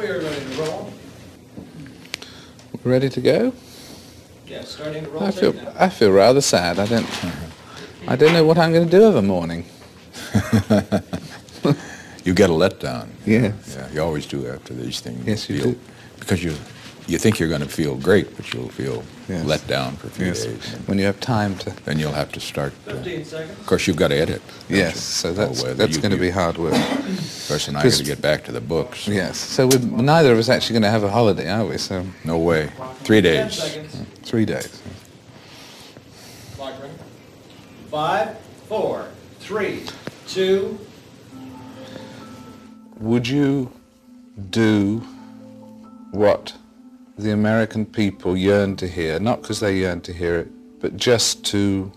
We are ready to roll. Ready to go? Yeah, starting to roll. I feel rather sad. I don't know what I'm going to do every morning. You get a letdown. Yes. Yeah, you always do after these things. Yes, you do. Because you think you're going to feel great, but you'll feel let down for a few days. When you have time to... Then you'll have to start... 15 seconds. Of course, you've got to edit. Yes, so that's going to be hard work. Of course, and I got to get back to the books. Yes, so neither of us actually going to have a holiday, are we? So no way. 3 days. 3 days. Clock ring. 5, 4, 3, 2... Would you do what the American people yearn to hear, not because they yearn to hear it, but just to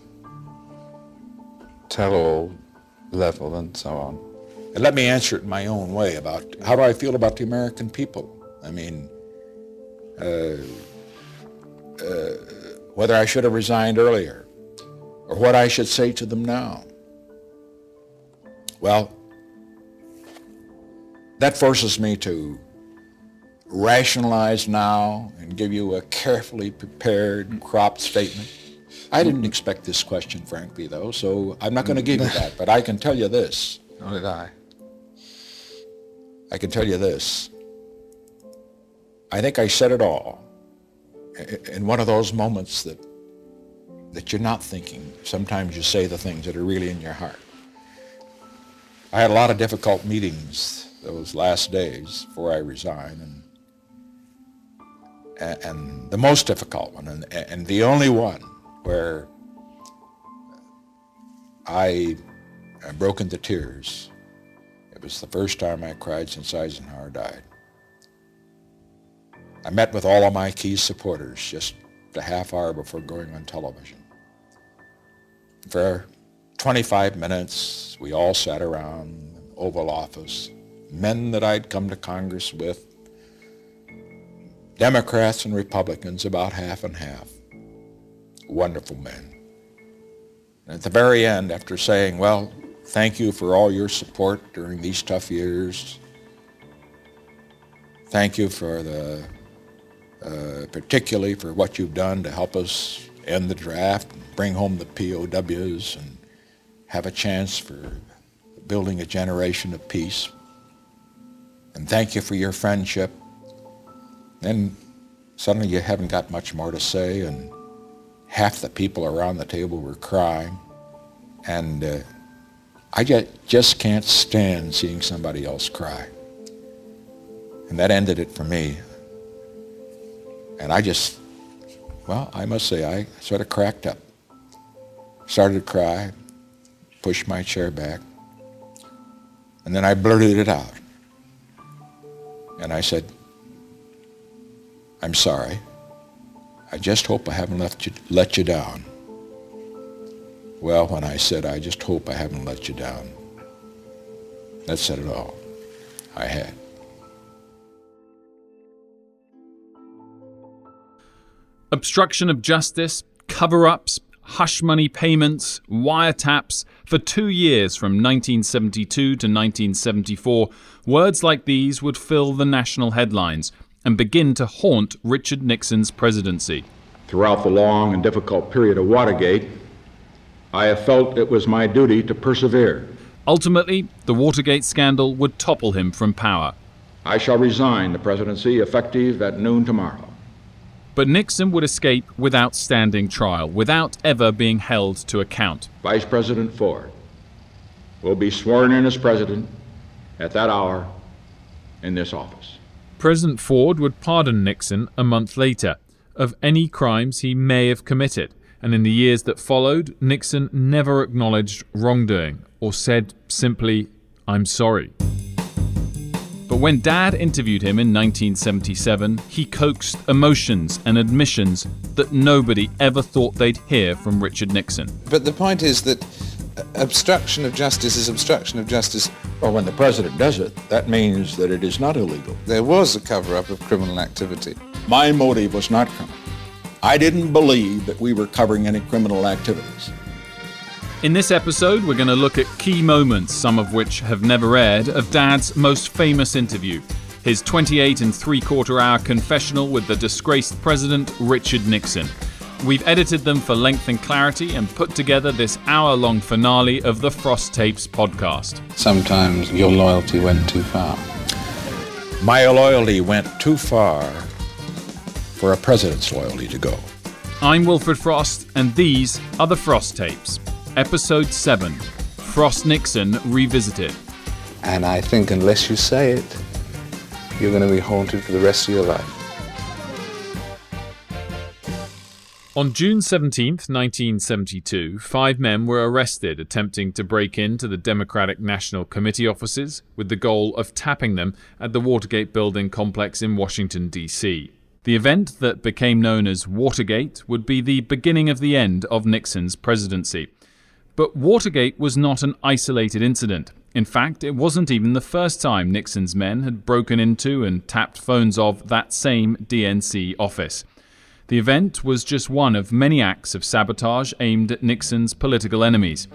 tell-all level and so on? And let me answer it in my own way about how do I feel about the American people. I mean, whether I should have resigned earlier or what I should say to them now. Well, that forces me to rationalize now and give you a carefully prepared, cropped statement. I didn't expect this question, frankly, though, so I'm not going to give you that, but I can tell you this. Nor did I. I can tell you this. I think I said it all in one of those moments that you're not thinking. Sometimes you say the things that are really in your heart. I had a lot of difficult meetings those last days before I resigned, and the most difficult one, and the only one where I broke into tears. It was the first time I cried since Eisenhower died. I met with all of my key supporters just a half hour before going on television. For 25 minutes, we all sat around the Oval Office, men that I'd come to Congress with, Democrats and Republicans, about half and half. Wonderful men. And at the very end, after saying, well, thank you for all your support during these tough years. Thank you for particularly for what you've done to help us end the draft and bring home the POWs and have a chance for building a generation of peace. And thank you for your friendship. Then suddenly you haven't got much more to say, and half the people around the table were crying. And I just can't stand seeing somebody else cry. And that ended it for me. And I just, well, I must say, I sort of cracked up. Started to cry, pushed my chair back, and then I blurted it out. And I said, I'm sorry. I just hope I haven't let you down. Well, when I said, I just hope I haven't let you down, that said it all. I had. Obstruction of justice, cover-ups, hush money payments, wiretaps. For 2 years, from 1972 to 1974, words like these would fill the national headlines and begin to haunt Richard Nixon's presidency. Throughout the long and difficult period of Watergate, I have felt it was my duty to persevere. Ultimately, the Watergate scandal would topple him from power. I shall resign the presidency effective at noon tomorrow. But Nixon would escape without standing trial, without ever being held to account. Vice President Ford will be sworn in as president at that hour in this office. President Ford would pardon Nixon a month later of any crimes he may have committed, and in the years that followed, Nixon never acknowledged wrongdoing or said simply, I'm sorry. But when Dad interviewed him in 1977, he coaxed emotions and admissions that nobody ever thought they'd hear from Richard Nixon. But the point is that obstruction of justice is obstruction of justice. Well, when the president does it, that means that it is not illegal. There was a cover-up of criminal activity. My motive was not criminal. I didn't believe that we were covering any criminal activities. In this episode, we're going to look at key moments, some of which have never aired, of Dad's most famous interview. his 28 3/4-hour confessional with the disgraced president, Richard Nixon. We've edited them for length and clarity and put together this hour-long finale of the Frost Tapes podcast. Sometimes your loyalty went too far. My loyalty went too far for a president's loyalty to go. I'm Wilfred Frost, and these are the Frost Tapes. Episode 7, Frost/Nixon Revisited. And I think unless you say it, you're going to be haunted for the rest of your life. On June 17, 1972, 5 men were arrested attempting to break into the Democratic National Committee offices with the goal of tapping them at the Watergate building complex in Washington, D.C. The event that became known as Watergate would be the beginning of the end of Nixon's presidency. But Watergate was not an isolated incident. In fact, it wasn't even the first time Nixon's men had broken into and tapped phones of that same DNC office. The event was just one of many acts of sabotage aimed at Nixon's political enemies.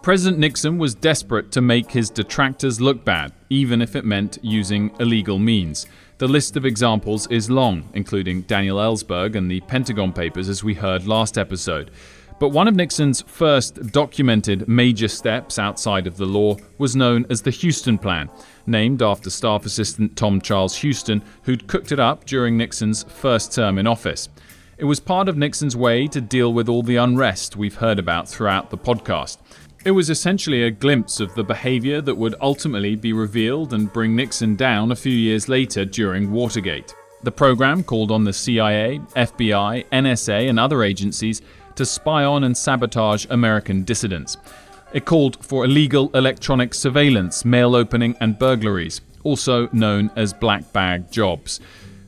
President Nixon was desperate to make his detractors look bad, even if it meant using illegal means. The list of examples is long, including Daniel Ellsberg and the Pentagon Papers, as we heard last episode. But one of Nixon's first documented major steps outside of the law was known as the Huston Plan, named after staff assistant Tom Charles Huston, who'd cooked it up during Nixon's first term in office. It was part of Nixon's way to deal with all the unrest we've heard about throughout the podcast. It was essentially a glimpse of the behavior that would ultimately be revealed and bring Nixon down a few years later during Watergate. The program called on the CIA, FBI, NSA, and other agencies to spy on and sabotage American dissidents. It called for illegal electronic surveillance, mail opening, and burglaries, also known as black bag jobs.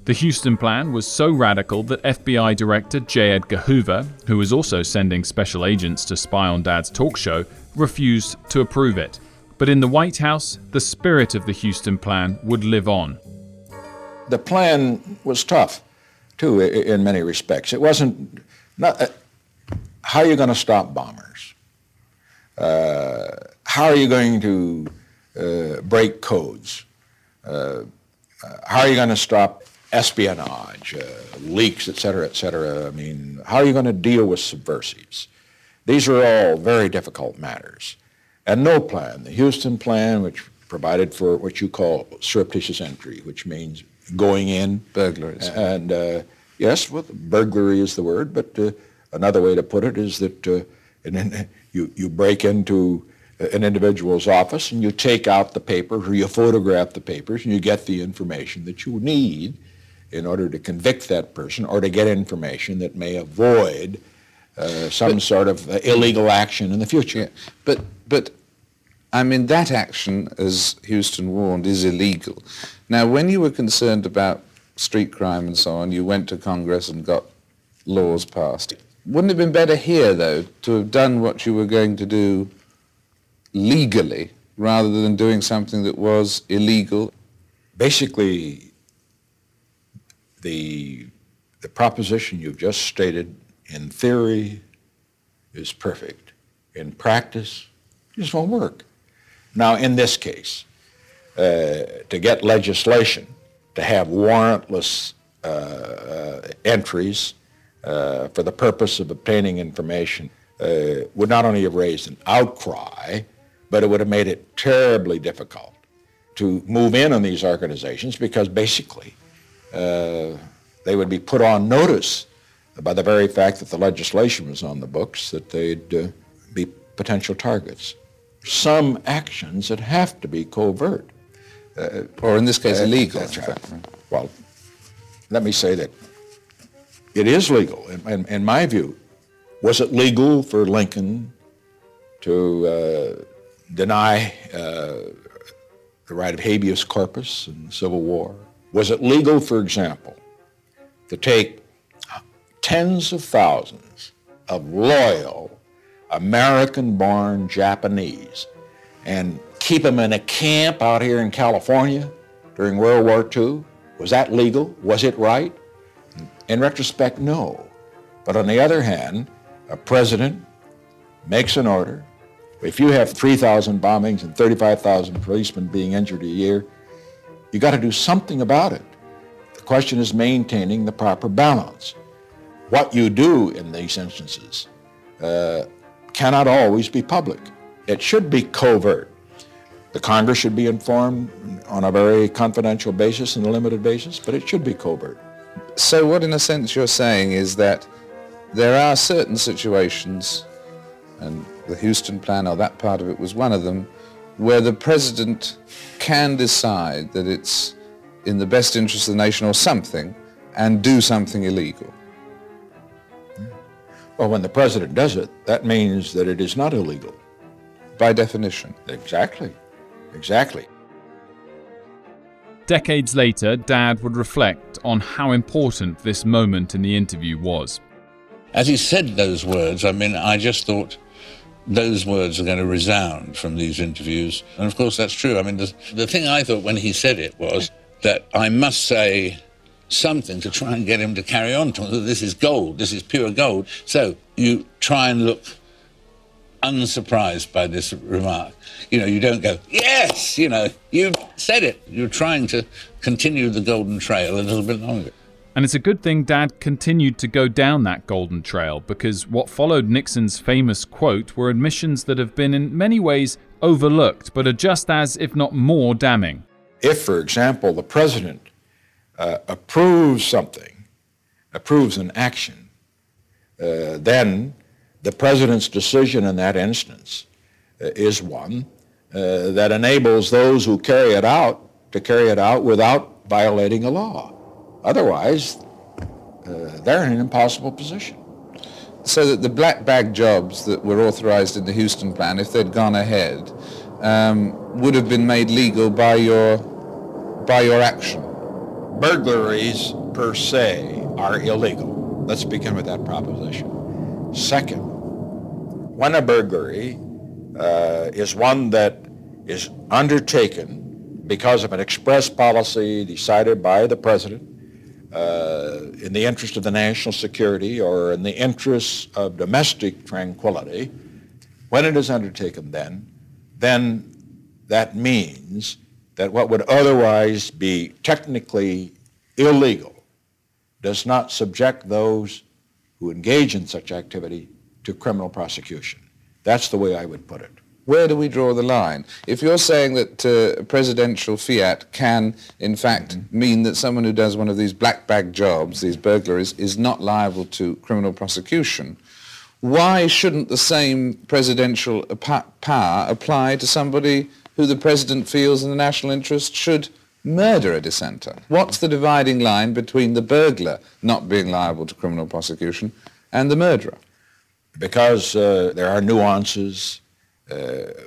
The Huston Plan was so radical that FBI Director J. Edgar Hoover, who was also sending special agents to spy on Dad's talk show, refused to approve it. But in the White House, the spirit of the Huston Plan would live on. The plan was tough, too, in many respects. It wasn't... how are you going to stop bombers? How are you going to break codes? How are you going to stop espionage, leaks, etc., etc.? I mean, how are you going to deal with subversives? These are all very difficult matters. And no plan, the Huston Plan, which provided for what you call surreptitious entry, which means going in. Burglaries. And yes, well, burglary is the word, but... another way to put it is that you break into an individual's office and you take out the papers or you photograph the papers and you get the information that you need in order to convict that person or to get information that may avoid some sort of illegal action in the future. Yeah, but I mean, that action, as Huston warned, is illegal. Now, when you were concerned about street crime and so on, you went to Congress and got laws passed. Wouldn't it have been better here, though, to have done what you were going to do legally rather than doing something that was illegal? Basically, the proposition you've just stated, in theory, is perfect. In practice, it just won't work. Now, in this case, to get legislation, to have warrantless entries, for the purpose of obtaining information, would not only have raised an outcry, but it would have made it terribly difficult to move in on these organizations because basically they would be put on notice by the very fact that the legislation was on the books that they'd be potential targets. Some actions that have to be covert. Or in this case, illegal. That's right. Well, let me say that it is legal, in my view. Was it legal for Lincoln to deny the right of habeas corpus in the Civil War? Was it legal, for example, to take tens of thousands of loyal American-born Japanese and keep them in a camp out here in California during World War II? Was that legal? Was it right? In retrospect, no. But on the other hand, a president makes an order. If you have 3,000 bombings and 35,000 policemen being injured a year, You got to do something about it. The question is maintaining the proper balance. What you do in these instances cannot always be public. It should be covert. The Congress should be informed on a very confidential basis and a limited basis, but it should be covert. So what, in a sense, you're saying is that there are certain situations, and the Huston Plan, or that part of it, was one of them, where the president can decide that it's in the best interest of the nation or something, and do something illegal. Well, when the president does it, that means that it is not illegal. By definition. Exactly. Exactly. Decades later, Dad would reflect on how important this moment in the interview was. As he said those words, I mean, I just thought those words are going to resound from these interviews. And of course, that's true. I mean, the thing I thought when he said it was that I must say something to try and get him to carry on to that this is gold, this is pure gold. So you try and look unsurprised by this remark. You know, you don't go, yes, you know, you said it. You're trying to continue the golden trail a little bit longer. And it's a good thing Dad continued to go down that golden trail, because what followed Nixon's famous quote were admissions that have been in many ways overlooked, but are just as, if not more, damning. If, for example, the president approves an action, then the president's decision in that instance is one that enables those who carry it out to carry it out without violating a law. Otherwise, they're in an impossible position. So that the black bag jobs that were authorized in the Huston Plan, if they'd gone ahead, would have been made legal by your action. Burglaries per se are illegal. Let's begin with that proposition. Second, when a burglary is one that is undertaken because of an express policy decided by the president, in the interest of the national security or in the interests of domestic tranquility, when it is undertaken then that means that what would otherwise be technically illegal does not subject those who engage in such activity to criminal prosecution. That's the way I would put it. Where do we draw the line? If you're saying that presidential fiat can, in fact, mean that someone who does one of these black bag jobs, these burglaries, is not liable to criminal prosecution, why shouldn't the same presidential power apply to somebody who the president feels in the national interest should murder a dissenter? What's the dividing line between the burglar not being liable to criminal prosecution and the murderer? Because there are nuances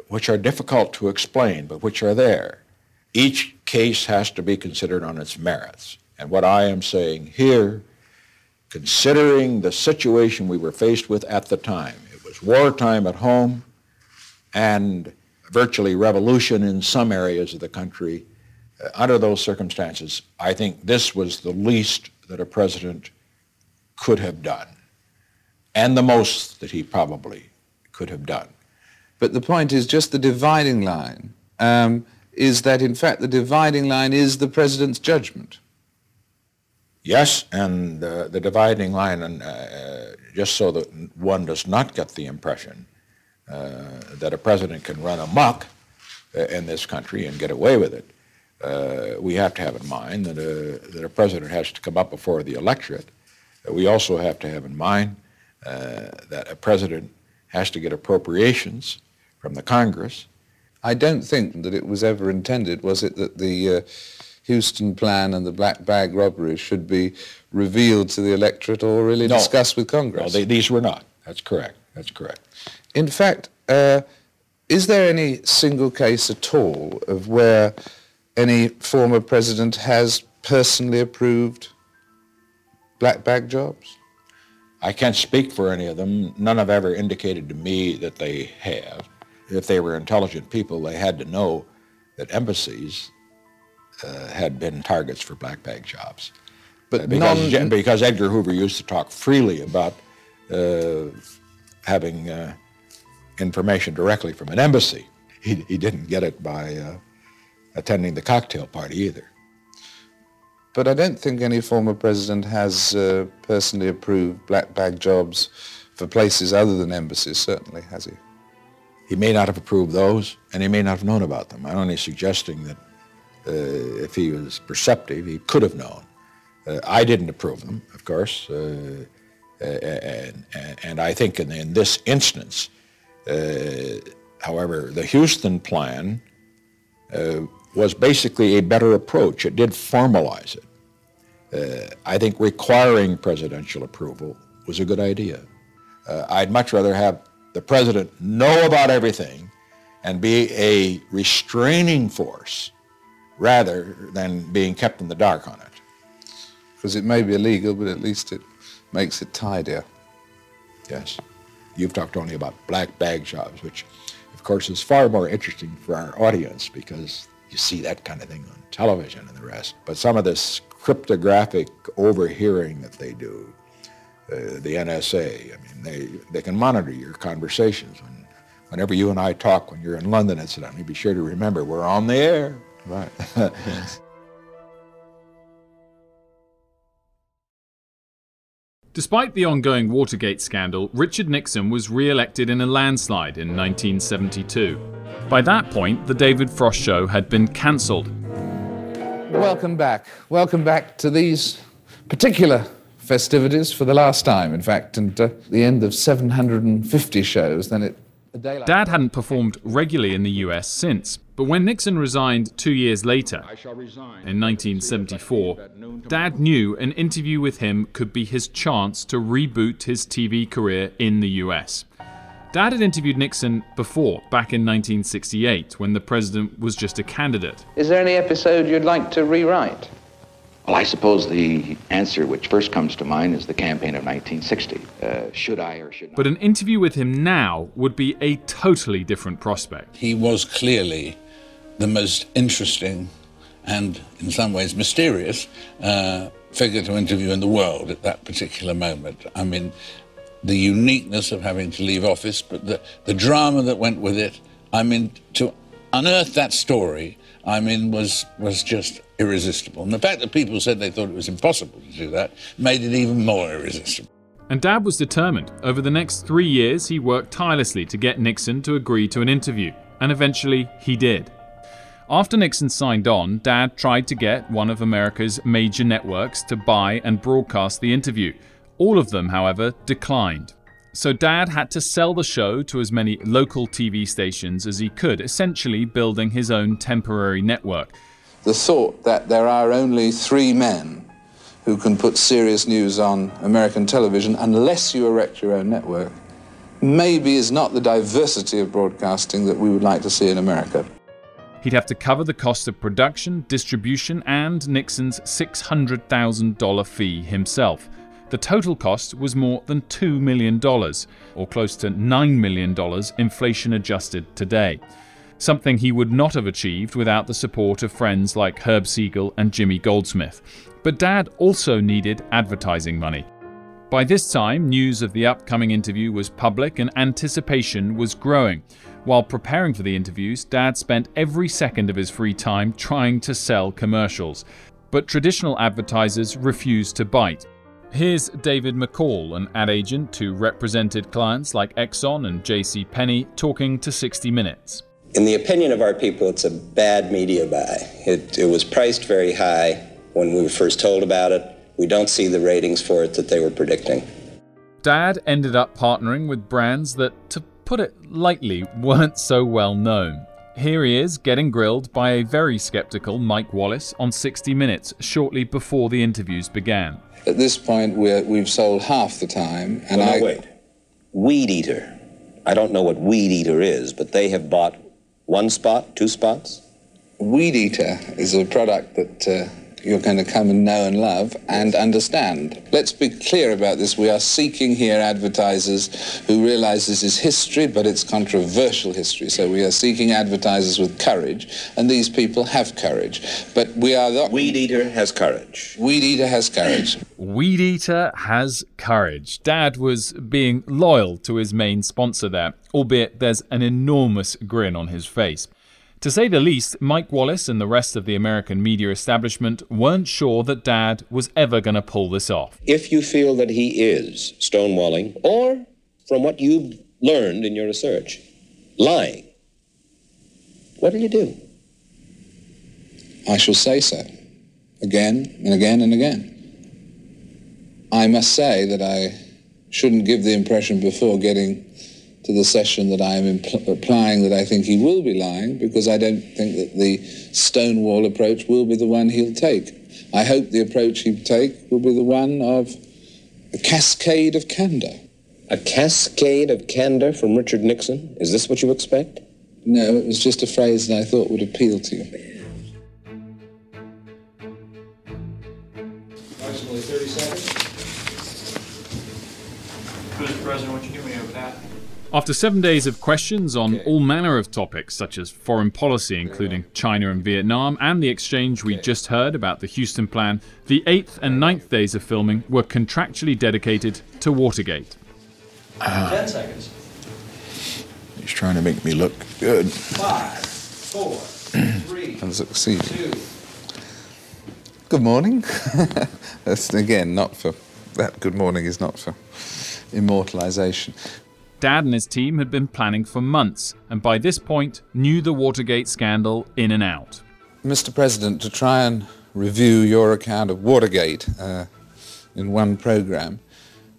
which are difficult to explain, but which are there. Each case has to be considered on its merits. And what I am saying here, considering the situation we were faced with at the time, it was wartime at home and virtually revolution in some areas of the country. Under those circumstances, I think this was the least that a president could have done, and the most that he probably could have done. But the point is just the dividing line is that, in fact, the dividing line is the president's judgment. Yes, and the dividing line, and just so that one does not get the impression that a president can run amok in this country and get away with it, we have to have in mind that a president has to come up before the electorate. We also have to have in mind that a president has to get appropriations from the Congress. I don't think that it was ever intended, was it, that the Huston Plan and the black bag robberies should be revealed to the electorate or really discussed with Congress? No, these were not. That's correct. That's correct. In fact, is there any single case at all of where any former president has personally approved black bag jobs? I can't speak for any of them. None have ever indicated to me that they have. If they were intelligent people, they had to know that embassies had been targets for black bag jobs. But because Edgar Hoover used to talk freely about having information directly from an embassy. He didn't get it by attending the cocktail party either. But I don't think any former president has personally approved black bag jobs for places other than embassies, certainly, has he? He may not have approved those, and he may not have known about them. I'm only suggesting that if he was perceptive, he could have known. I didn't approve them, of course, and I think in this instance, however, the Huston Plan was basically a better approach. It did formalize it. I think requiring presidential approval was a good idea. I'd much rather have the president know about everything and be a restraining force rather than being kept in the dark on it. Because it may be illegal, but at least it makes it tidier. Yes. You've talked only about black bag jobs, which, of course, is far more interesting for our audience because you see that kind of thing on television and the rest. But some of this cryptographic overhearing that they do, the NSA, I mean, they can monitor your conversations. Whenever you and I talk, when you're in London, incidentally, be sure to remember we're on the air. Right. Yes. Despite the ongoing Watergate scandal, Richard Nixon was re-elected in a landslide in 1972. By that point, The David Frost Show had been cancelled. Welcome back. Welcome back to these particular festivities for the last time, in fact, and the end of 750 shows. Dad hadn't performed regularly in the U.S. since. But when Nixon resigned 2 years later, in 1974, Dad knew an interview with him could be his chance to reboot his TV career in the U.S. Dad had interviewed Nixon before, back in 1968, when the president was just a candidate. Is there any episode you'd like to rewrite? Well, I suppose the answer which first comes to mind is the campaign of 1960. Should I or should not? But an interview with him now would be a totally different prospect. He was clearly the most interesting and, in some ways, mysterious figure to interview in the world at that particular moment. I mean, the uniqueness of having to leave office, but the drama that went with it, I mean, to unearth that story, I mean, was just irresistible. And the fact that people said they thought it was impossible to do that made it even more irresistible. And Dad was determined. Over the next 3 years, he worked tirelessly to get Nixon to agree to an interview. And eventually, he did. After Nixon signed on, Dad tried to get one of America's major networks to buy and broadcast the interview. All of them, however, declined. So Dad had to sell the show to as many local TV stations as he could, essentially building his own temporary network. The thought that there are only three men who can put serious news on American television unless you erect your own network maybe is not the diversity of broadcasting that we would like to see in America. He'd have to cover the cost of production, distribution, and Nixon's $600,000 fee himself. The total cost was more than $2 million, or close to $9 million inflation-adjusted today, something he would not have achieved without the support of friends like Herb Siegel and Jimmy Goldsmith. But Dad also needed advertising money. By this time, news of the upcoming interview was public and anticipation was growing. While preparing for the interviews, Dad spent every second of his free time trying to sell commercials. But traditional advertisers refused to bite. Here's David McCall, an ad agent who represented clients like Exxon and JCPenney, talking to 60 Minutes. In the opinion of our people, it's a bad media buy. It was priced very high when we were first told about it. We don't see the ratings for it that they were predicting. Dad ended up partnering with brands that, to put it lightly, weren't so well known. Here he is getting grilled by a very skeptical Mike Wallace on 60 Minutes shortly before the interviews began. At this point, we've sold half the time. And wait. Weed Eater. I don't know what Weed Eater is, but they have bought one spot, two spots? Weed Eater is a product that you're going to come and know and love and understand. Let's be clear about this. We are seeking here advertisers who realize this is history, but it's controversial history. So we are seeking advertisers with courage, and these people have courage. But we are not... Weed Eater has courage. Weed Eater has courage. Weed Eater has courage. Dad was being loyal to his main sponsor there, albeit there's an enormous grin on his face. To say the least, Mike Wallace and the rest of the American media establishment weren't sure that Dad was ever going to pull this off. If you feel that he is stonewalling, or from what you've learned in your research, lying, what will you do? I shall say so, again and again and again. I must say that I shouldn't give the impression before getting to the session that I am implying that I think he will be lying, because I don't think that the Stonewall approach will be the one he'll take. I hope the approach he'll take will be the one of a cascade of candor. A cascade of candor from Richard Nixon? Is this what you expect? No, it was just a phrase that I thought would appeal to you. Approximately 30 seconds. Mr. President, would you give me over that? After 7 days of questions on all manner of topics, such as foreign policy, including China and Vietnam, and the exchange we just heard about the Huston Plan, the 8th and 9th days of filming were contractually dedicated to Watergate. 10 seconds. He's trying to make me look good. 5, 4, 3, and succeed. 2. Good morning. That's again not for that. Good morning is not for immortalization. Dad and his team had been planning for months, and by this point knew the Watergate scandal in and out. Mr. President, to try and review your account of Watergate in one programme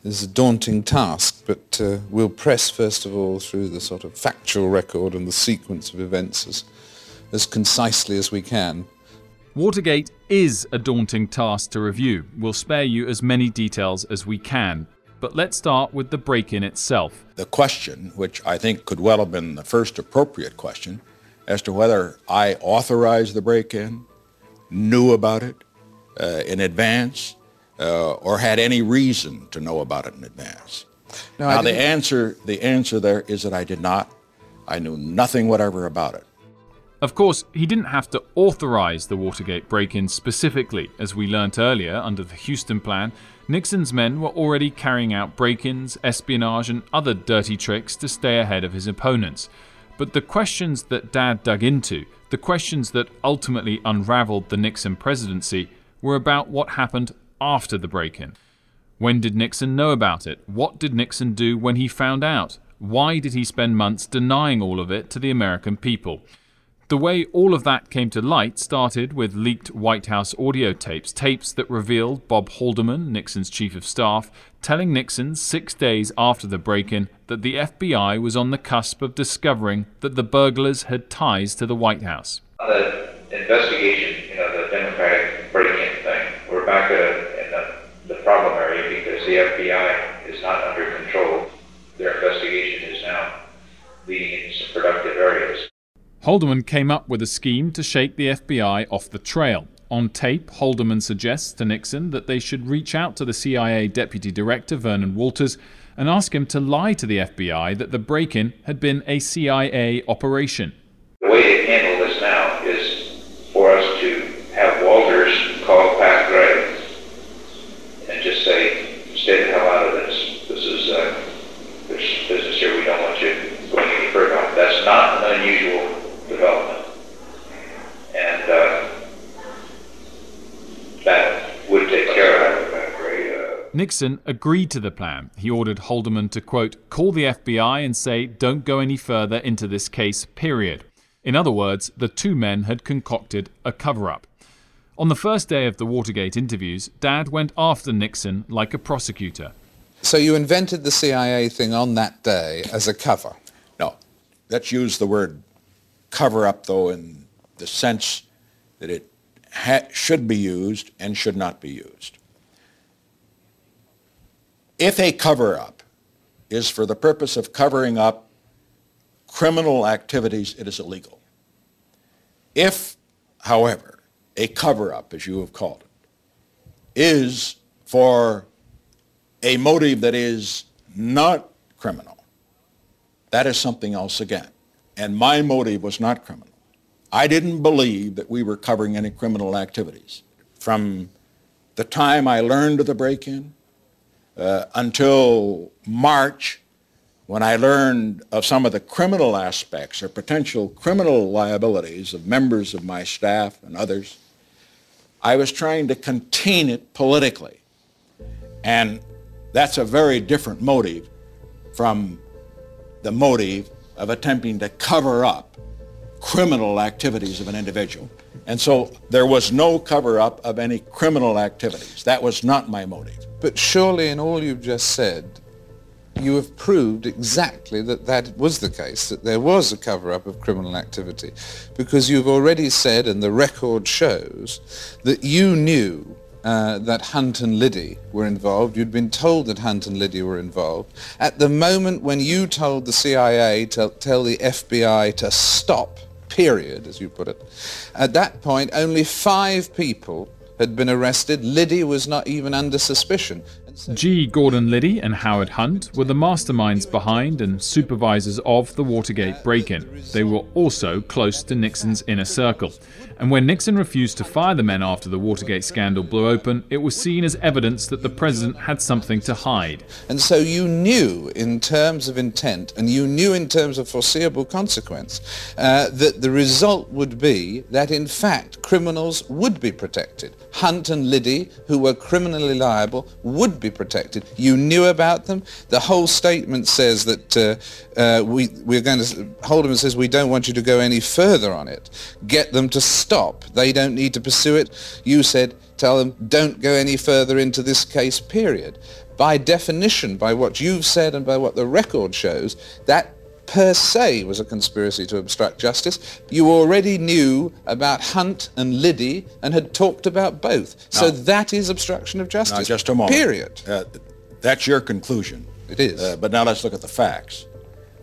is a daunting task, but we'll press first of all through the sort of factual record and the sequence of events as concisely as we can. Watergate is a daunting task to review. We'll spare you as many details as we can. But let's start with the break-in itself. The question, which I think could well have been the first appropriate question, as to whether I authorized the break-in, knew about it in advance, or had any reason to know about it in advance. No, now, the answer there is that I did not. I knew nothing whatever about it. Of course, he didn't have to authorize the Watergate break-in specifically. As we learnt earlier, under the Huston Plan, Nixon's men were already carrying out break-ins, espionage, and other dirty tricks to stay ahead of his opponents. But the questions that Dad dug into, the questions that ultimately unraveled the Nixon presidency, were about what happened after the break-in. When did Nixon know about it? What did Nixon do when he found out? Why did he spend months denying all of it to the American people? The way all of that came to light started with leaked White House audio tapes that revealed Bob Haldeman, Nixon's chief of staff, telling Nixon 6 days after the break-in that the FBI was on the cusp of discovering that the burglars had ties to the White House. On the investigation, the Democratic break-in thing, we're back in the problem area because the FBI is not under control. Their investigation is now leading into some productive areas. Haldeman came up with a scheme to shake the FBI off the trail. On tape, Haldeman suggests to Nixon that they should reach out to the CIA Deputy Director Vernon Walters and ask him to lie to the FBI that the break-in had been a CIA operation. The way to handle this now is for us to have Walters call Pat Gray and just say, stay the hell out of this. This is there's business here. We don't want you going any further. That's not an unusual development, and that would take care of it. Nixon agreed to the plan. He ordered Haldeman to, quote, call the FBI and say, don't go any further into this case, period. In other words, the two men had concocted a cover-up. On the first day of the Watergate interviews, Dad went after Nixon like a prosecutor. So you invented the CIA thing on that day as a cover? No. Let's use the word cover-up, though, in the sense that it should be used and should not be used. If a cover-up is for the purpose of covering up criminal activities, it is illegal. If, however, a cover-up, as you have called it, is for a motive that is not criminal, that is something else again. And my motive was not criminal. I didn't believe that we were covering any criminal activities. From the time I learned of the break-in until March, when I learned of some of the criminal aspects or potential criminal liabilities of members of my staff and others, I was trying to contain it politically. And that's a very different motive from the motive of attempting to cover up criminal activities of an individual. And so there was no cover-up of any criminal activities. That was not my motive. But surely in all you've just said, you have proved exactly that that was the case, that there was a cover-up of criminal activity, because you've already said, and the record shows, that you knew that Hunt and Liddy were involved. You'd been told that Hunt and Liddy were involved. At the moment when you told the CIA to tell the FBI to stop, period, as you put it, at that point only 5 people had been arrested. Liddy was not even under suspicion. G. Gordon Liddy and Howard Hunt were the masterminds behind and supervisors of the Watergate break-in. They were also close to Nixon's inner circle. And when Nixon refused to fire the men after the Watergate scandal blew open, it was seen as evidence that the president had something to hide. And so you knew in terms of intent, and you knew in terms of foreseeable consequence, that the result would be that in fact criminals would be protected. Hunt and Liddy, who were criminally liable, would be protected. You knew about them. The whole statement says that Haldeman says, we don't want you to go any further on it. Get them to stop. They don't need to pursue it. You said, tell them, don't go any further into this case, period. By definition, by what you've said and by what the record shows, that per se was a conspiracy to obstruct justice. You already knew about Hunt and Liddy and had talked about both. So that is obstruction of justice. Now, just a moment. Period. That's your conclusion. It is. But now let's look at the facts.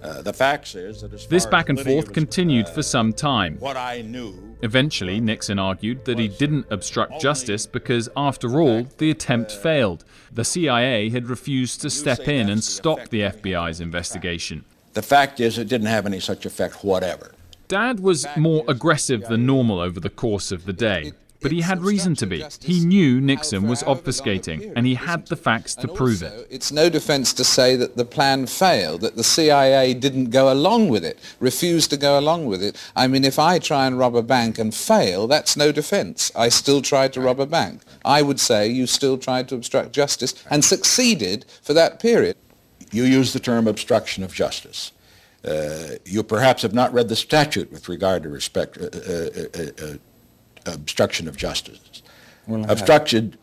The facts is that as this back and forth continued for some time. What I knew. Eventually, Nixon argued that he didn't obstruct justice because, after all, the attempt failed. The CIA had refused to step in and stop the FBI's investigation. The fact is, it didn't have any such effect whatever. Dad was more aggressive than normal over the course of the day, but he had reason to be. He knew Nixon was obfuscating, and he had the facts to prove it. It's no defense to say that the plan failed, that the CIA didn't go along with it, refused to go along with it. I mean, if I try and rob a bank and fail, that's no defense. I still tried to rob a bank. I would say you still tried to obstruct justice and succeeded for that period. You use the term obstruction of justice. You perhaps have not read the statute with regard to obstruction of justice. Well, obstructed,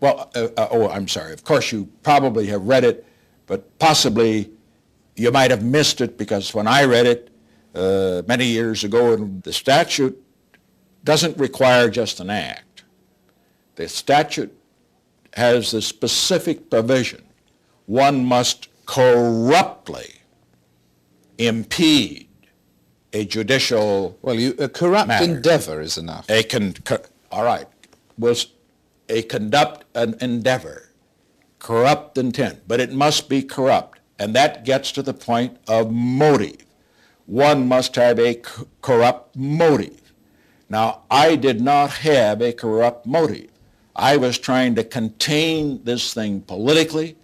well, I'm sorry. Of course, you probably have read it, but possibly you might have missed it, because when I read it many years ago, and the statute doesn't require just an act. The statute has the specific provision. One must corruptly impede a judicial a corrupt matter. Endeavor is enough. Conduct an endeavor, corrupt intent, but it must be corrupt, and that gets to the point of motive. One must have a corrupt motive. Now, I did not have a corrupt motive. I was trying to contain this thing politically.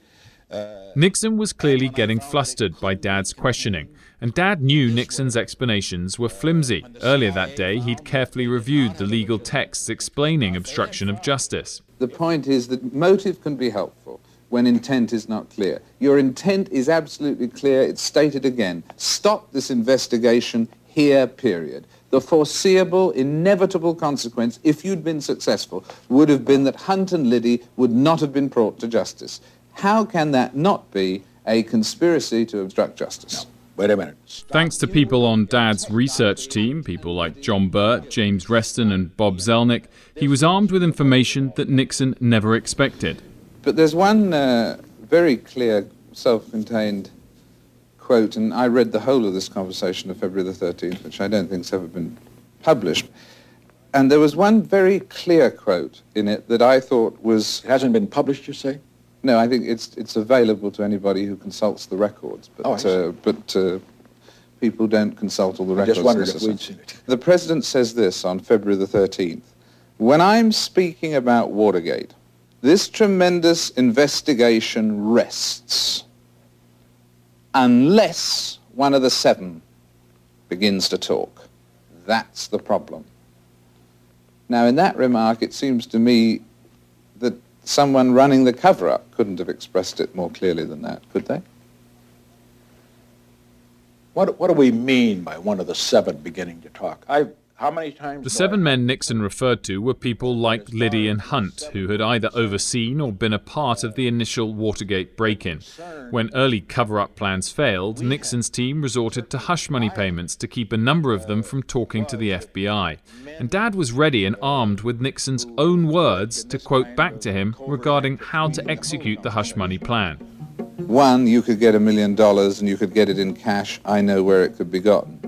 Nixon was clearly getting flustered by Dad's questioning, and Dad knew Nixon's explanations were flimsy. Earlier that day, he'd carefully reviewed the legal texts explaining obstruction of justice. The point is that motive can be helpful when intent is not clear. Your intent is absolutely clear. It's stated again. Stop this investigation here, period. The foreseeable, inevitable consequence, if you'd been successful, would have been that Hunt and Liddy would not have been brought to justice. How can that not be a conspiracy to obstruct justice? No. Wait a minute. Thanks to people on Dad's research team, people like John Burt, James Reston, and Bob Zelnick, he was armed with information that Nixon never expected. But there's one very clear, self-contained quote, and I read the whole of this conversation of February the 13th, which I don't think has ever been published. And there was one very clear quote in it that I thought was... It hasn't been published, you say? No, I think it's available to anybody who consults the records, but people don't consult all the records. I just wondered if we'd seen it. The president says this on February the 13th. When I'm speaking about Watergate, this tremendous investigation rests unless one of the seven begins to talk. That's the problem. Now, in that remark, it seems to me that someone running the cover-up couldn't have expressed it more clearly than that, could they? What do we mean by one of the seven beginning to talk? How many times? The seven men Nixon referred to were people like Liddy and Hunt, who had either overseen or been a part of the initial Watergate break-in. When early cover-up plans failed, Nixon's team resorted to hush money payments to keep a number of them from talking to the FBI. And Dad was ready and armed with Nixon's own words to quote back to him regarding how to execute the hush money plan. One, you could get $1 million and you could get it in cash. I know where it could be gotten.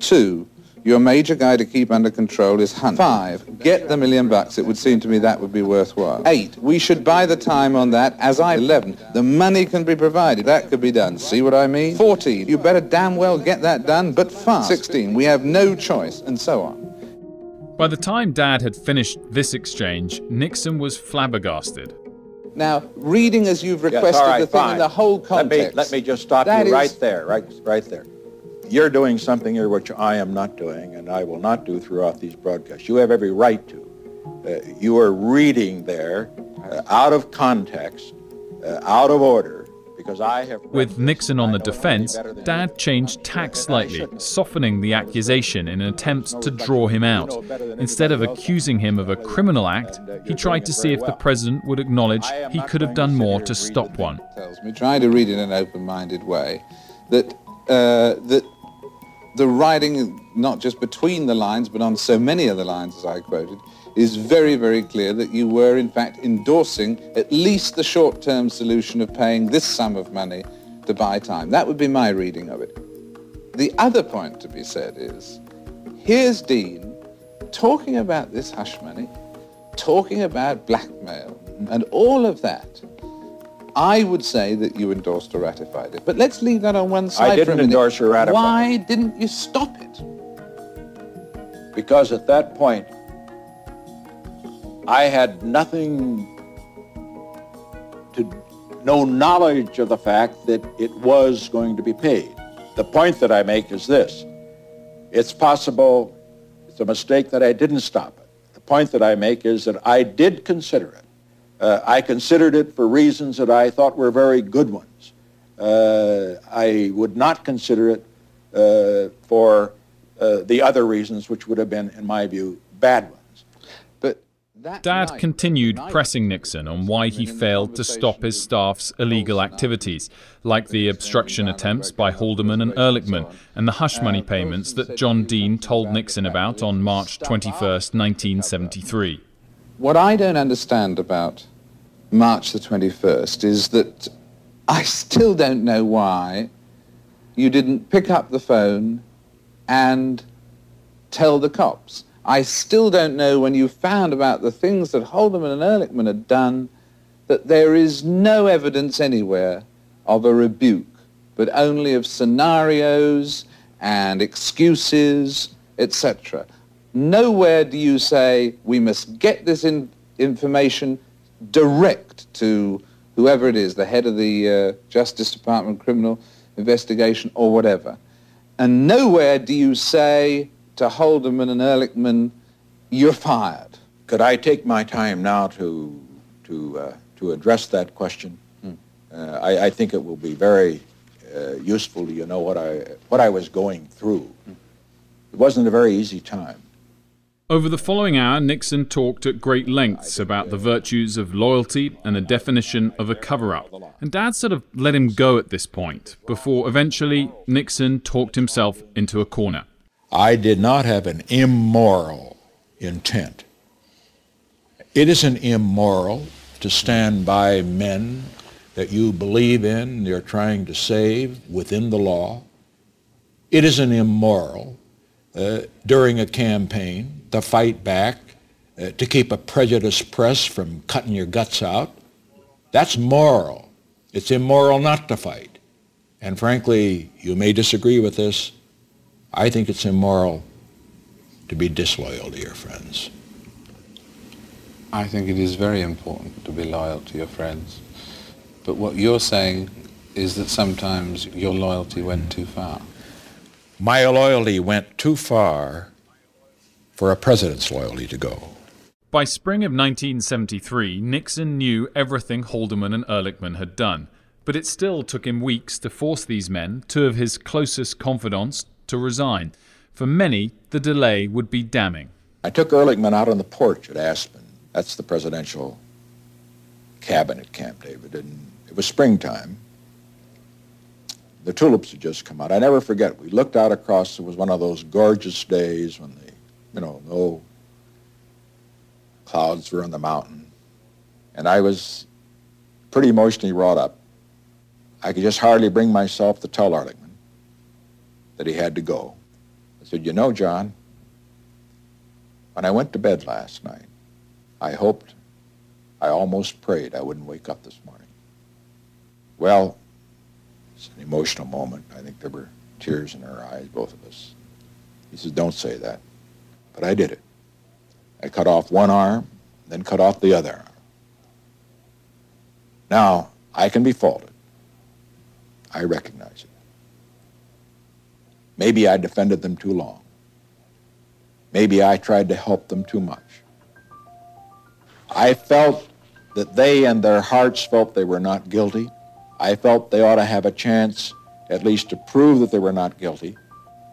Two, your major guy to keep under control is Hunt. Five, get the $1 million. It would seem to me that would be worthwhile. Eight, we should buy the time on that as I... 11, the money can be provided. That could be done. See what I mean? 14, you better damn well get that done, but fast. 16, we have no choice, and so on. By the time Dad had finished this exchange, Nixon was flabbergasted. Now, reading as you've requested, yes, right, the thing fine. In the whole context... Let me just stop you right there. You're doing something here which I am not doing, and I will not do throughout these broadcasts. You have every right to. You are reading there, out of context, out of order, because I have... With Nixon on the defense, Dad changed tack slightly, softening the accusation in an attempt to draw him out. Instead of accusing him of a criminal act, he tried to see if the president would acknowledge he could have done more to stop one. Try to read in an open-minded way that the writing, not just between the lines, but on so many of the lines, as I quoted, is very, very clear that you were, in fact, endorsing at least the short-term solution of paying this sum of money to buy time. That would be my reading of it. The other point to be said is, here's Dean talking about this hush money, talking about blackmail, and all of that. I would say that you endorsed or ratified it. But let's leave that on one side for a minute. I didn't endorse or ratify it. Why didn't you stop it? Because at that point, I had no knowledge of the fact that it was going to be paid. The point that I make is this. It's possible, it's a mistake that I didn't stop it. The point that I make is that I did consider it. I considered it for reasons that I thought were very good ones. I would not consider it for the other reasons, which would have been, in my view, bad ones. But Dad continued pressing Nixon on why he failed to stop his staff's illegal activities, like the obstruction attempts by Haldeman and Ehrlichman, and the hush money payments that John Dean told Nixon about on March 21, 1973. What I don't understand about March the 21st is that I still don't know why you didn't pick up the phone and tell the cops. I still don't know, when you found about the things that Haldeman and Ehrlichman had done, that there is no evidence anywhere of a rebuke, but only of scenarios and excuses, etc. Nowhere do you say, we must get this information direct to whoever it is, the head of the Justice Department criminal investigation or whatever. And nowhere do you say to Haldeman and Ehrlichman, you're fired. Could I take my time now to address that question? I think it will be very useful to you know what I was going through. It wasn't a very easy time. Over the following hour, Nixon talked at great lengths about the virtues of loyalty and the definition of a cover-up. And Dad sort of let him go at this point, before eventually Nixon talked himself into a corner. I did not have an immoral intent. It isn't immoral to stand by men that you believe in, you're trying to save within the law. It isn't immoral during a campaign to fight back, to keep a prejudiced press from cutting your guts out. That's moral. It's immoral not to fight. And frankly, you may disagree with this. I think it's immoral to be disloyal to your friends. I think it is very important to be loyal to your friends. But what you're saying is that sometimes your loyalty went too far. My loyalty went too far for a president's loyalty to go. By spring of 1973, Nixon knew everything Haldeman and Ehrlichman had done, but it still took him weeks to force these men, two of his closest confidants, to resign. For many, the delay would be damning. I took Ehrlichman out on the porch at Aspen. That's the presidential cabin at Camp David, and it was springtime. The tulips had just come out. I never forget, we looked out across, it was one of those gorgeous days when no clouds were on the mountain, and I was pretty emotionally wrought up. I could just hardly bring myself to tell Ehrlichman that he had to go. I said, you know, John, when I went to bed last night, I hoped, I almost prayed I wouldn't wake up this morning. Well, it's an emotional moment. I think there were tears in her eyes, both of us. He says, don't say that. But I did it. I cut off one arm, then cut off the other arm. Now, I can be faulted. I recognize it. Maybe I defended them too long. Maybe I tried to help them too much. I felt that they and their hearts felt they were not guilty. I felt they ought to have a chance at least to prove that they were not guilty.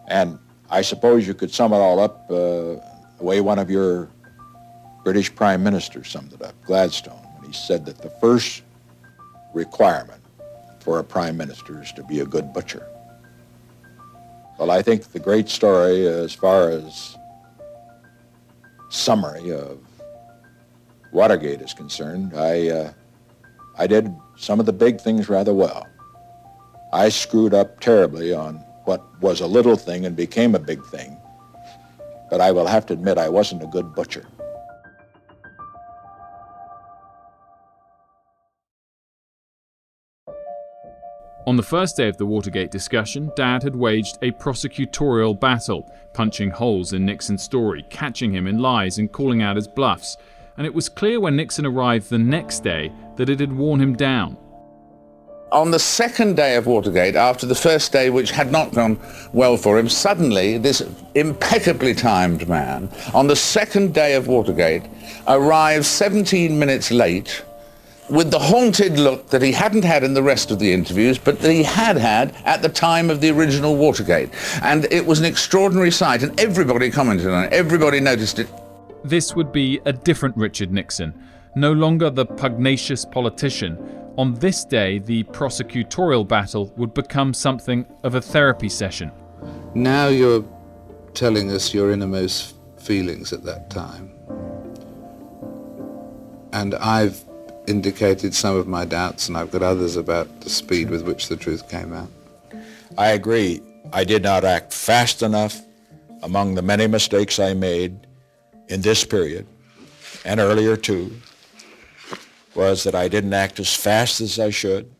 And I suppose you could sum it all up the way one of your British prime ministers summed it up, Gladstone, when he said that the first requirement for a prime minister is to be a good butcher. Well, I think the great story as far as summary of Watergate is concerned, I did some of the big things rather well. I screwed up terribly on what was a little thing and became a big thing, but I will have to admit I wasn't a good butcher. On the first day of the Watergate discussion, Dad had waged a prosecutorial battle, punching holes in Nixon's story, catching him in lies and calling out his bluffs. And it was clear when Nixon arrived the next day that it had worn him down. On the second day of Watergate, after the first day, which had not gone well for him, suddenly this impeccably timed man, on the second day of Watergate, arrived 17 minutes late with the haunted look that he hadn't had in the rest of the interviews, but that he had had at the time of the original Watergate. And it was an extraordinary sight, and everybody commented on it, everybody noticed it. This would be a different Richard Nixon, no longer the pugnacious politician. On this day, the prosecutorial battle would become something of a therapy session. Now you're telling us your innermost feelings at that time. And I've indicated some of my doubts, and I've got others about the speed with which the truth came out. I agree. I did not act fast enough. Among the many mistakes I made in this period, and earlier too, was that I didn't act as fast as I should.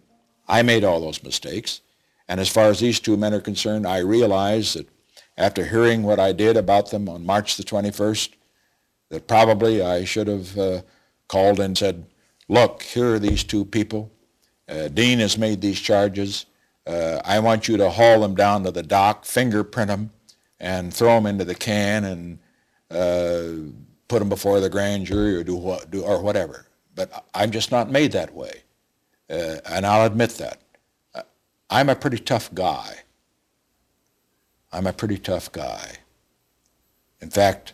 I made all those mistakes, and as far as these two men are concerned, I realized that after hearing what I did about them on March the 21st, that probably I should have called and said, look, here are these two people. Dean has made these charges. I want you to haul them down to the dock, fingerprint them, and throw them into the can, and put them before the grand jury or do whatever. But I'm just not made that way, and I'll admit that. I'm a pretty tough guy. In fact,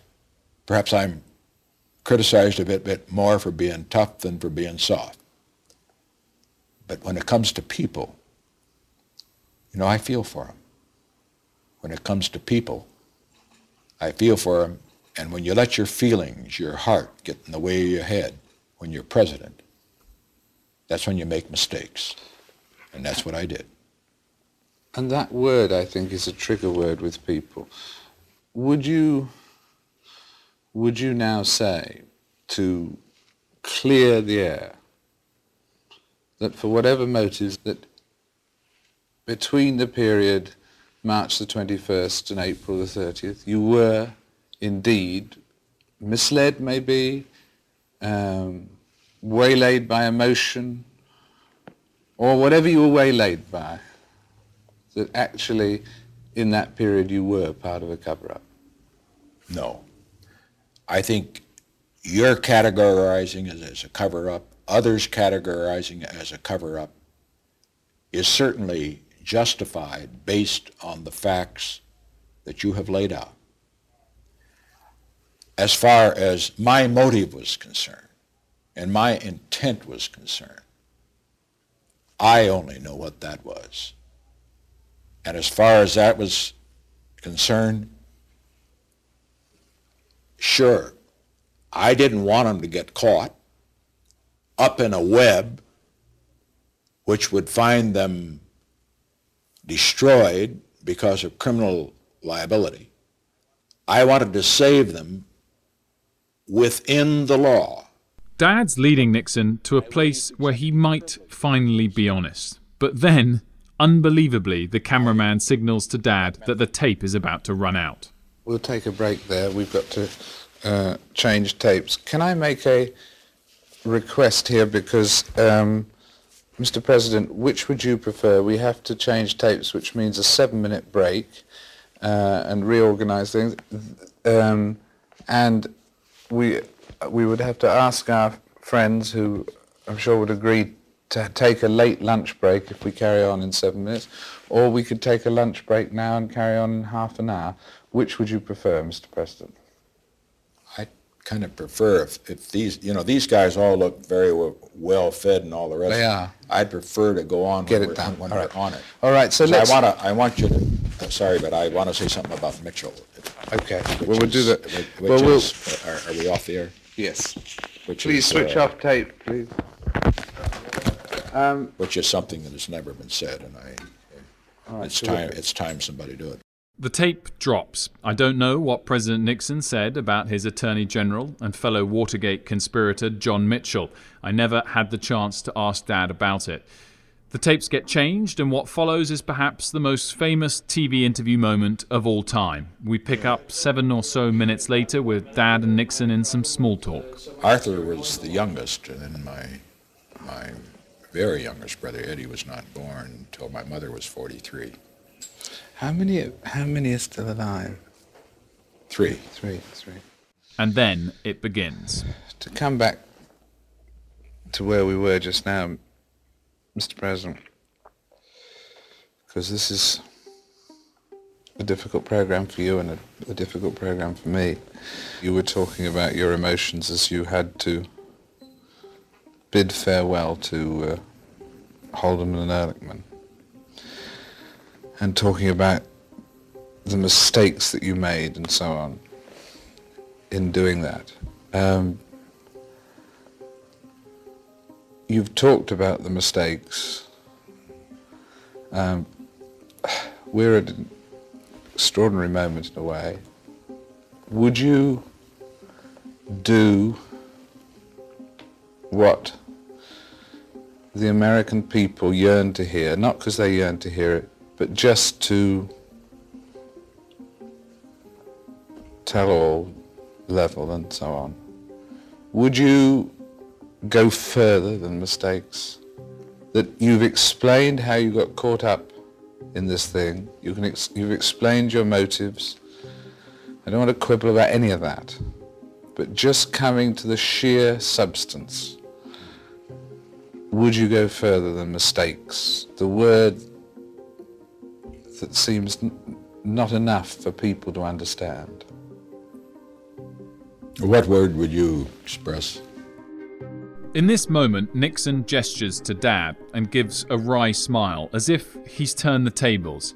perhaps I'm criticized a bit more for being tough than for being soft. But when it comes to people, I feel for them. And when you let your feelings, your heart, get in the way of your head when you're president, that's when you make mistakes. And that's what I did. And that word, I think, is a trigger word with people. Would you now say, to clear the air, that for whatever motives, that between the period March the 21st and April the 30th, you were indeed misled, maybe, waylaid by emotion, or whatever you were waylaid by, that actually in that period you were part of a cover-up? No. I think you're categorizing it as a cover-up, others categorizing it as a cover-up is certainly justified based on the facts that you have laid out. As far as my motive was concerned and my intent was concerned, I only know what that was. And as far as that was concerned, sure, I didn't want them to get caught up in a web which would find them destroyed because of criminal liability. I wanted to save them within the law. Dad's leading Nixon to a place where he might finally be honest. But then, unbelievably, the cameraman signals to Dad that the tape is about to run out. We'll take a break there. We've got to change tapes. Can I make a request here? Because, Mr. President, which would you prefer? We have to change tapes, which means a 7-minute break and reorganize things. And we would have to ask our friends, who I'm sure would agree, to take a late lunch break if we carry on in 7 minutes, or we could take a lunch break now and carry on in half an hour. Which would you prefer, Mr. President? I kind of prefer if these guys all look very well fed and all the rest. They are. I'd prefer to go on get it done when we're on it. All right. So let's. I want to say something about Mitchell. Okay. Well, we'll do that. Are we off the air? Yes. Please switch off tape, please. Which is something that has never been said, and it's time somebody do it. The tape drops. I don't know what President Nixon said about his Attorney General and fellow Watergate conspirator John Mitchell. I never had the chance to ask Dad about it. The tapes get changed, and what follows is perhaps the most famous TV interview moment of all time. We pick up 7 or so minutes later with Dad and Nixon in some small talk. Arthur was the youngest, and then my very youngest brother Eddie was not born until my mother was 43. How many are still alive? Three. And then it begins. To come back to where we were just now, Mr. President, because this is a difficult program for you and a difficult program for me. You were talking about your emotions as you had to bid farewell to Haldeman and Ehrlichman, and talking about the mistakes that you made and so on in doing that. You've talked about the mistakes. We're at an extraordinary moment in a way. Would you do what the American people yearn to hear, not because they yearn to hear it, but just to tell all level and so on? Would you go further than mistakes? That you've explained how you got caught up in this thing. You've explained your motives. I don't want to quibble about any of that, but just coming to the sheer substance, would you go further than mistakes? The word that seems not enough for people to understand. What word would you express? In this moment, Nixon gestures to Dad and gives a wry smile, as if he's turned the tables.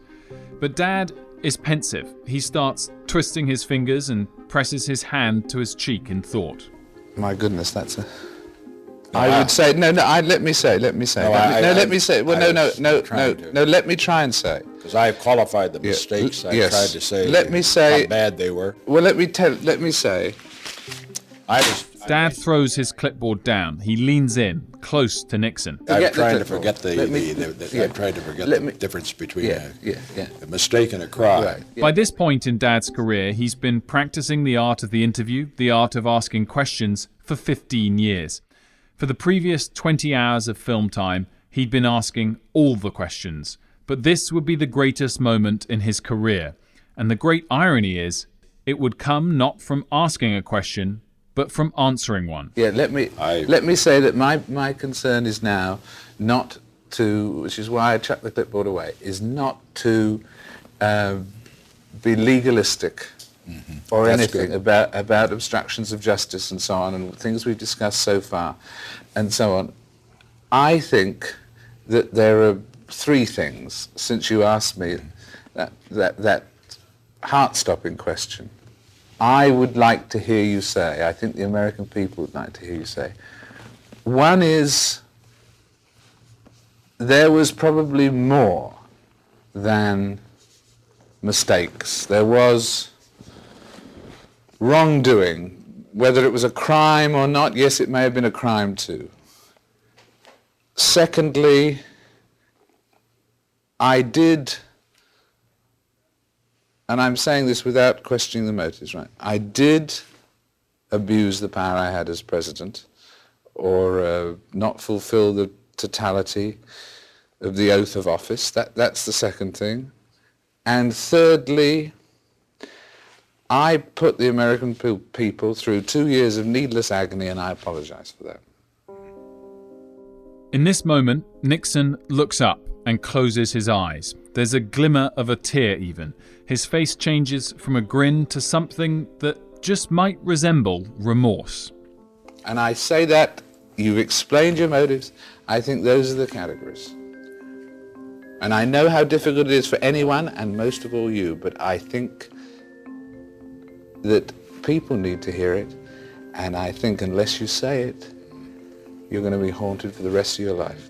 But Dad is pensive. He starts twisting his fingers and presses his hand to his cheek in thought. My goodness, that's a... I would say, let me say. Let me try and say. Because I've qualified the mistakes. Yeah. Yes. I tried to say how bad they were. Well, let me say. Dad throws his clipboard down. He leans in, close to Nixon. I've tried to forget the difference between a mistake and a cry. Right, yeah. By this point in Dad's career, he's been practicing the art of the interview, the art of asking questions, for 15 years. For the previous 20 hours of film time, He'd been asking all the questions, but this would be the greatest moment in his career. And the great irony is, it would come not from asking a question, but from answering one. Yeah, let me say that my concern is now not to, which is why I chucked the clipboard away, is not to be legalistic or that's anything good. about obstructions of justice and so on and things we've discussed so far and so on. I think that there are three things, since you asked me that heart-stopping question. I would like to hear you say, I think the American people would like to hear you say, one is there was probably more than mistakes. There was wrongdoing, whether it was a crime or not. Yes, it may have been a crime too. Secondly, I did, and I'm saying this without questioning the motives, right? I did abuse the power I had as president, or not fulfill the totality of the oath of office. That's the second thing. And thirdly, I put the American people through 2 years of needless agony, and I apologize for that. In this moment, Nixon looks up and closes his eyes. There's a glimmer of a tear even. His face changes from a grin to something that just might resemble remorse. And I say that, you've explained your motives. I think those are the categories. And I know how difficult it is for anyone, and most of all you, but I think that people need to hear it, and I think unless you say it, you're going to be haunted for the rest of your life.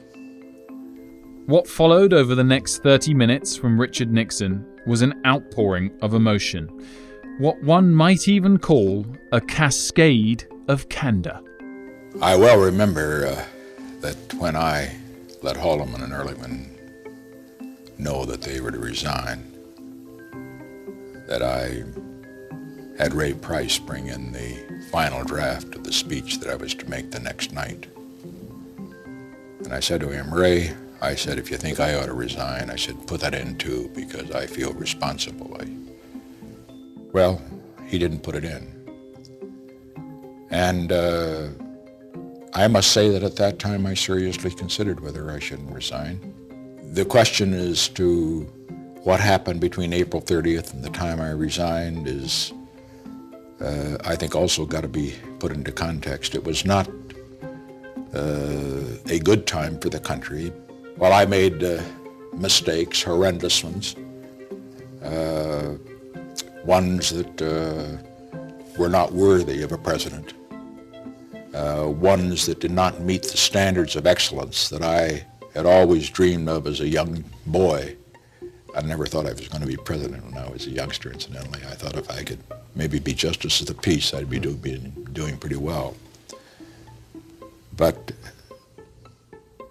What followed over the next 30 minutes from Richard Nixon was an outpouring of emotion, what one might even call a cascade of candor. I well remember that when I let Haldeman and Ehrlichman know that they were to resign, that I had Ray Price bring in the final draft of the speech that I was to make the next night. And I said to him, Ray, I said, if you think I ought to resign, I said, put that in too, because I feel responsible. Well, he didn't put it in. And I must say that at that time I seriously considered whether I shouldn't resign. The question as to what happened between April 30th and the time I resigned is, I think, also got to be put into context. It was not a good time for the country. While I made mistakes, horrendous ones, ones that were not worthy of a president, ones that did not meet the standards of excellence that I had always dreamed of as a young boy. I never thought I was going to be president when I was a youngster, incidentally. I thought if I could maybe be justice of the peace, I'd be doing pretty well. But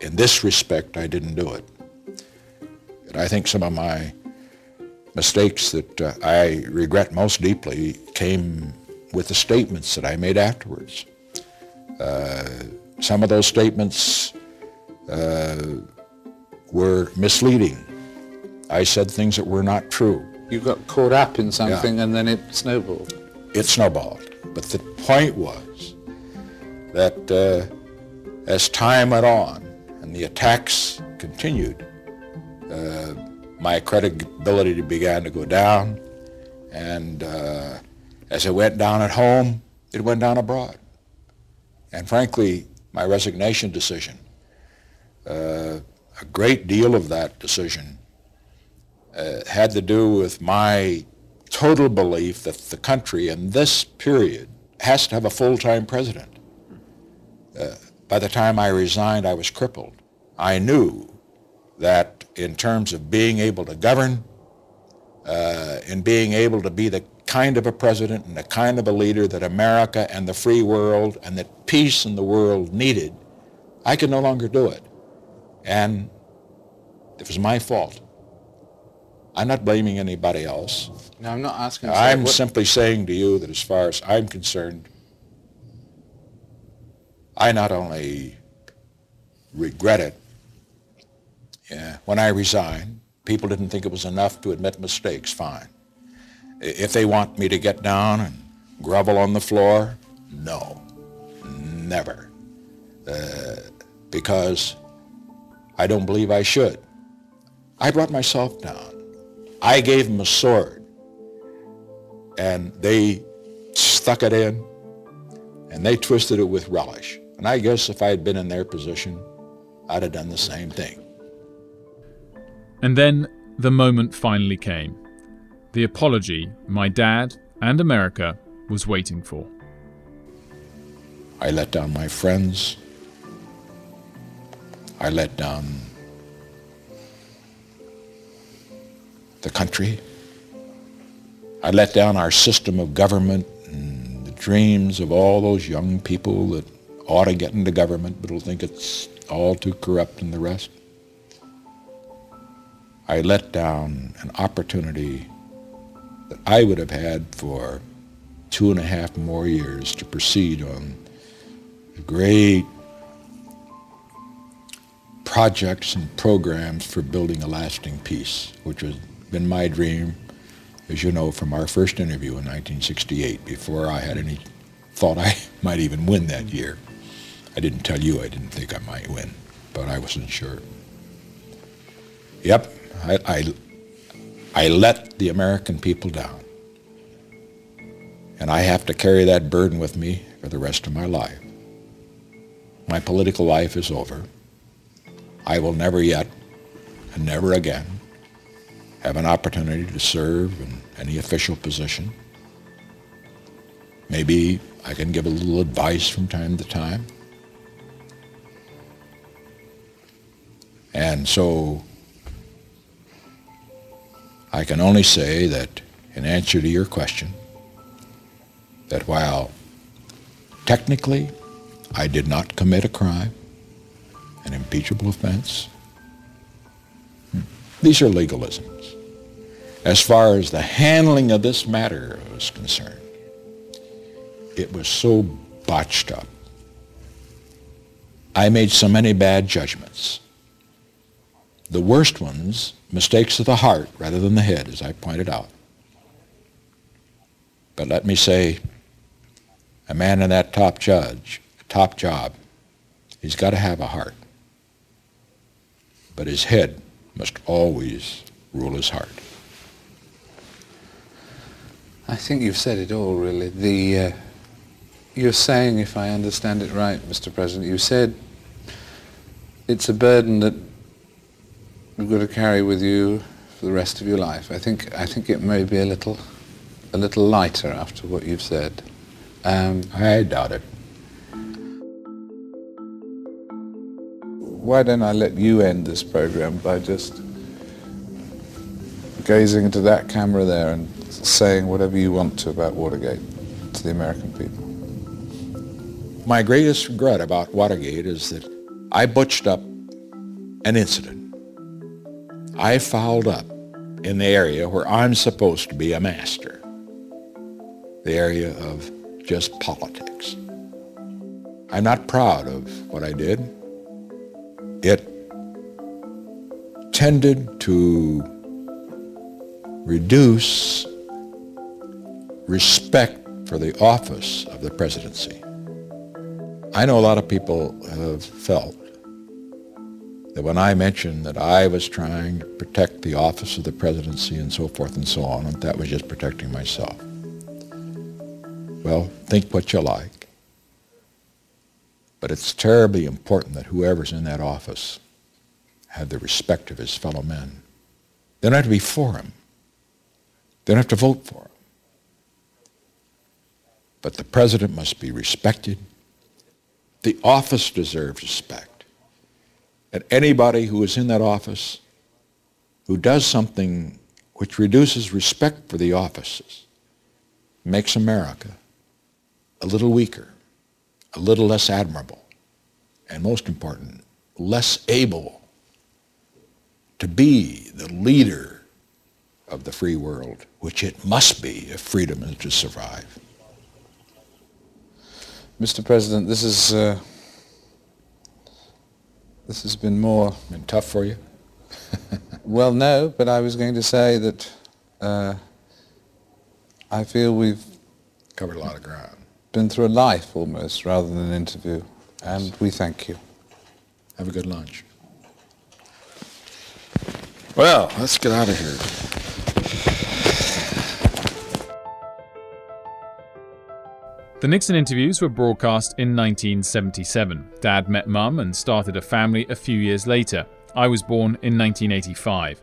in this respect, I didn't do it. And I think some of my mistakes that I regret most deeply came with the statements that I made afterwards. Some of those statements were misleading. I said things that were not true. You got caught up in something and then it snowballed. It snowballed. But the point was that as time went on and the attacks continued, my credibility began to go down. And as it went down at home, it went down abroad. And frankly, my resignation decision, a great deal of that decision had to do with my total belief that the country in this period has to have a full-time president. By the time I resigned, I was crippled. I knew that in terms of being able to govern and being able to be the kind of a president and the kind of a leader that America and the free world and that peace in the world needed, I could no longer do it. And it was my fault. I'm not blaming anybody else. No, I'm not asking. I'm simply saying to you that as far as I'm concerned, I not only regret it, When I resigned, people didn't think it was enough to admit mistakes, fine. If they want me to get down and grovel on the floor, no, never. Because I don't believe I should. I brought myself down. I gave them a sword, and they stuck it in, and they twisted it with relish. And I guess if I had been in their position, I'd have done the same thing. And then the moment finally came. The apology my dad and America was waiting for. I let down my friends. I let down the country. I let down our system of government and the dreams of all those young people that ought to get into government but will think it's all too corrupt and the rest. I let down an opportunity that I would have had for 2.5 more years to proceed on the great projects and programs for building a lasting peace, which has been my dream, as you know, from our first interview in 1968, before I had any thought I might even win that year. I didn't tell you I didn't think I might win, but I wasn't sure. Yep, I let the American people down. And I have to carry that burden with me for the rest of my life. My political life is over. I will never yet, and never again, have an opportunity to serve in any official position. Maybe I can give a little advice from time to time. And so I can only say that, in answer to your question, that while technically I did not commit a crime, an impeachable offense, these are legalisms. As far as the handling of this matter was concerned, it was so botched up. I made so many bad judgments. The worst ones, mistakes of the heart rather than the head, as I pointed out. But let me say, a man in that top job, he's got to have a heart. But his head must always rule his heart. I think you've said it all, really. You're saying, if I understand it right, Mr. President, you said it's a burden that you've got to carry with you for the rest of your life. I think it may be a little lighter after what you've said. I doubt it. Why don't I let you end this program by just gazing into that camera there and saying whatever you want to about Watergate to the American people? My greatest regret about Watergate is that I butched up an incident. I fouled up in the area where I'm supposed to be a master, the area of just politics. I'm not proud of what I did. It tended to reduce respect for the office of the presidency. I know a lot of people have felt that when I mentioned that I was trying to protect the office of the presidency and so forth and so on, and that was just protecting myself. Well, think what you like. But it's terribly important that whoever's in that office have the respect of his fellow men. They don't have to be for him. They don't have to vote for him. But the president must be respected. The office deserves respect. And anybody who is in that office who does something which reduces respect for the offices makes America a little weaker, a little less admirable, and most important, less able to be the leader of the free world, which it must be if freedom is to survive. Mr. President, this has been tough for you. Well, no, but I was going to say that I feel we've covered a lot of ground. Been through a life almost rather than an interview, and we thank you. Have a good lunch. Well, let's get out of here. The Nixon interviews were broadcast in 1977. Dad met Mum and started a family a few years later. I was born in 1985.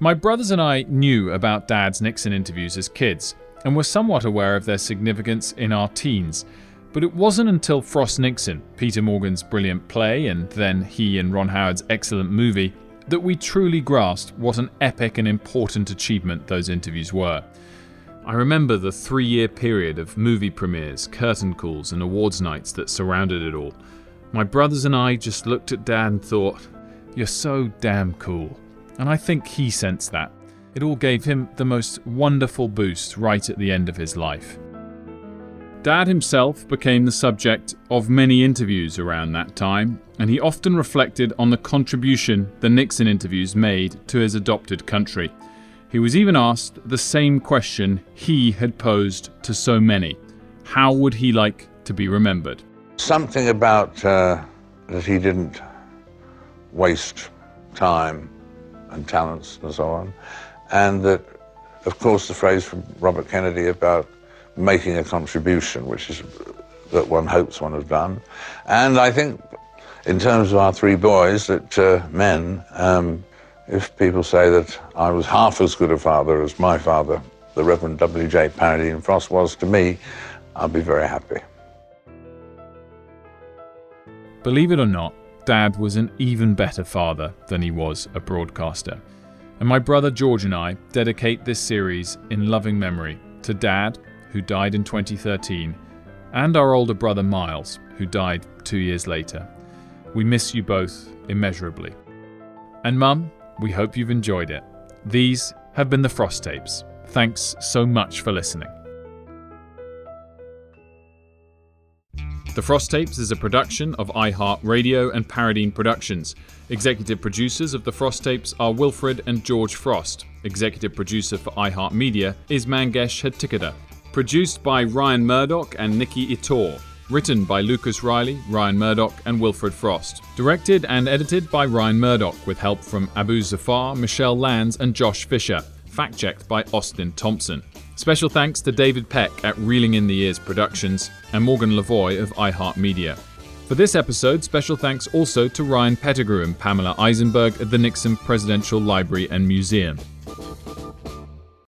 My brothers and I knew about Dad's Nixon interviews as kids and were somewhat aware of their significance in our teens. But it wasn't until Frost/Nixon, Peter Morgan's brilliant play, and then he and Ron Howard's excellent movie, that we truly grasped what an epic and important achievement those interviews were. I remember the 3-year period of movie premieres, curtain calls, and awards nights that surrounded it all. My brothers and I just looked at Dad and thought, "You're so damn cool." And I think he sensed that. It all gave him the most wonderful boost right at the end of his life. Dad himself became the subject of many interviews around that time, and he often reflected on the contribution the Nixon interviews made to his adopted country. He was even asked the same question he had posed to so many. How would he like to be remembered? Something about that he didn't waste time and talents and so on. And that, of course, the phrase from Robert Kennedy about making a contribution, which is that one hopes one has done. And I think, in terms of our 3 boys, that if people say that I was half as good a father as my father, the Reverend W.J. Paradine Frost, was to me, I'll be very happy. Believe it or not, Dad was an even better father than he was a broadcaster. And my brother George and I dedicate this series in loving memory to Dad, who died in 2013, and our older brother Miles, who died 2 years later. We miss you both immeasurably. And Mum, we hope you've enjoyed it. These have been the Frost Tapes. Thanks so much for listening. The Frost Tapes is a production of iHeartRadio and Paradine Productions. Executive producers of The Frost Tapes are Wilfred and George Frost. Executive producer for iHeartMedia is Mangesh Hattikada. Produced by Ryan Murdoch and Nikki Itor. Written by Lucas Riley, Ryan Murdoch, and Wilfred Frost. Directed and edited by Ryan Murdoch, with help from Abu Zafar, Michelle Lands, and Josh Fisher. Fact-checked by Austin Thompson. Special thanks to David Peck at Reeling in the Ears Productions and Morgan Lavoie of iHeartMedia. For this episode, special thanks also to Ryan Pettigrew and Pamela Eisenberg at the Nixon Presidential Library and Museum.